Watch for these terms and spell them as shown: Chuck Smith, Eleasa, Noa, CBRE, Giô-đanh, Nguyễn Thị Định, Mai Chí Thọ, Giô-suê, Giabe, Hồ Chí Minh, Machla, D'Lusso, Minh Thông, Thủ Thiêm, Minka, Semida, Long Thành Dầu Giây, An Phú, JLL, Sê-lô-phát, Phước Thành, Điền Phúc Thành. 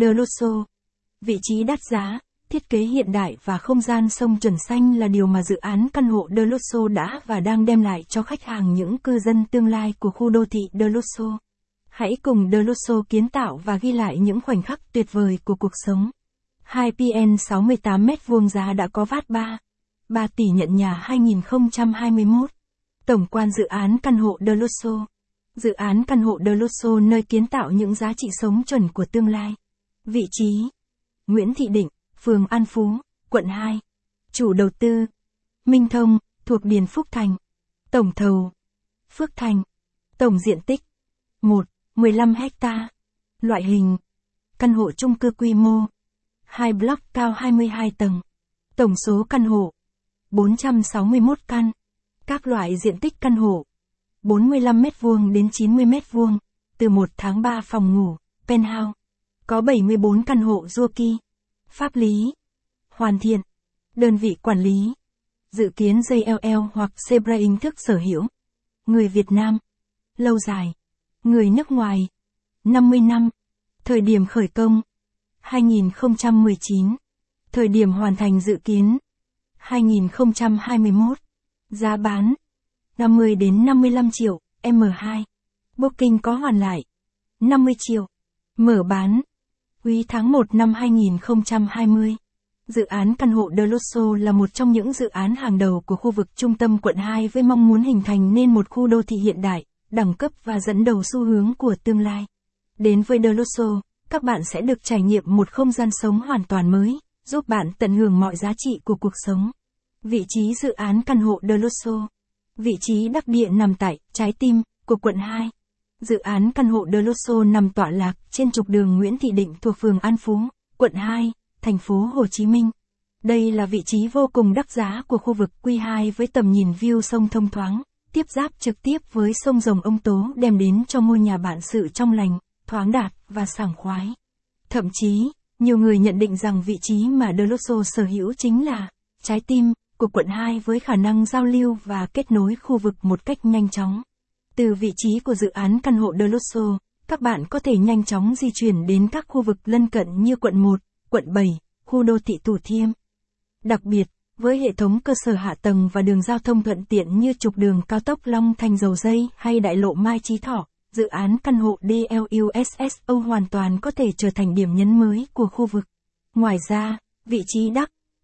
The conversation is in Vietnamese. D'Lusso. Vị trí đắt giá, thiết kế hiện đại và không gian sông Trần Xanh là điều mà dự án căn hộ D'Lusso đã và đang đem lại cho khách hàng những cư dân tương lai của khu đô thị D'Lusso. Hãy cùng D'Lusso kiến tạo và ghi lại những khoảnh khắc tuyệt vời của cuộc sống. 2PN 68 m2 giá đã có vát 3 tỷ nhận nhà 2021. Tổng quan dự án căn hộ D'Lusso. Dự án căn hộ D'Lusso nơi kiến tạo những giá trị sống chuẩn của tương lai. Vị trí: Nguyễn Thị Định, phường An Phú, quận 2. Chủ đầu tư: Minh Thông, thuộc Điền Phúc Thành. Tổng thầu: Phước Thành. Tổng diện tích: 1,15 ha. Loại hình: căn hộ chung cư quy mô 2 block cao 22 tầng. Tổng số căn hộ: 461 căn. Các loại diện tích căn hộ: 45 m2 đến 90 m2, từ 1 tháng 3 phòng ngủ, penthouse. Có 74 căn hộ Joki. Pháp lý: hoàn thiện. Đơn vị quản lý: dự kiến JLL hoặc CBRE hình thức sở hữu. Người Việt Nam: lâu dài. Người nước ngoài: 50 năm. Thời điểm khởi công: 2019. Thời điểm hoàn thành dự kiến: 2021. Giá bán: 50 đến 55 triệu, M2. Booking có hoàn lại: 50 triệu. Mở bán: quý tháng 1 năm 2020. Dự án căn hộ D'Lusso là một trong những dự án hàng đầu của khu vực trung tâm quận 2 với mong muốn hình thành nên một khu đô thị hiện đại, đẳng cấp và dẫn đầu xu hướng của tương lai. Đến với D'Lusso, các bạn sẽ được trải nghiệm một không gian sống hoàn toàn mới, giúp bạn tận hưởng mọi giá trị của cuộc sống. Vị trí dự án căn hộ D'Lusso. Vị trí đắc địa nằm tại trái tim của quận 2. Dự án căn hộ D'Lusso nằm tọa lạc trên trục đường Nguyễn Thị Định thuộc phường An Phú, quận 2, thành phố Hồ Chí Minh. Đây là vị trí vô cùng đắt giá của khu vực Q2 với tầm nhìn view sông thông thoáng, tiếp giáp trực tiếp với sông Rồng Ông Tố, đem đến cho ngôi nhà bạn sự trong lành, thoáng đạt và sảng khoái. Thậm chí, nhiều người nhận định rằng vị trí mà D'Lusso sở hữu chính là trái tim của quận 2 với khả năng giao lưu và kết nối khu vực một cách nhanh chóng. Từ vị trí của dự án căn hộ D'Lusso, các bạn có thể nhanh chóng di chuyển đến các khu vực lân cận như quận 1, quận 7, khu đô thị Thủ Thiêm. Đặc biệt, với hệ thống cơ sở hạ tầng và đường giao thông thuận tiện như trục đường cao tốc Long Thành Dầu Giây hay đại lộ Mai Chí Thọ, dự án căn hộ D'Lusso hoàn toàn có thể trở thành điểm nhấn mới của khu vực. Ngoài ra, vị trí đắc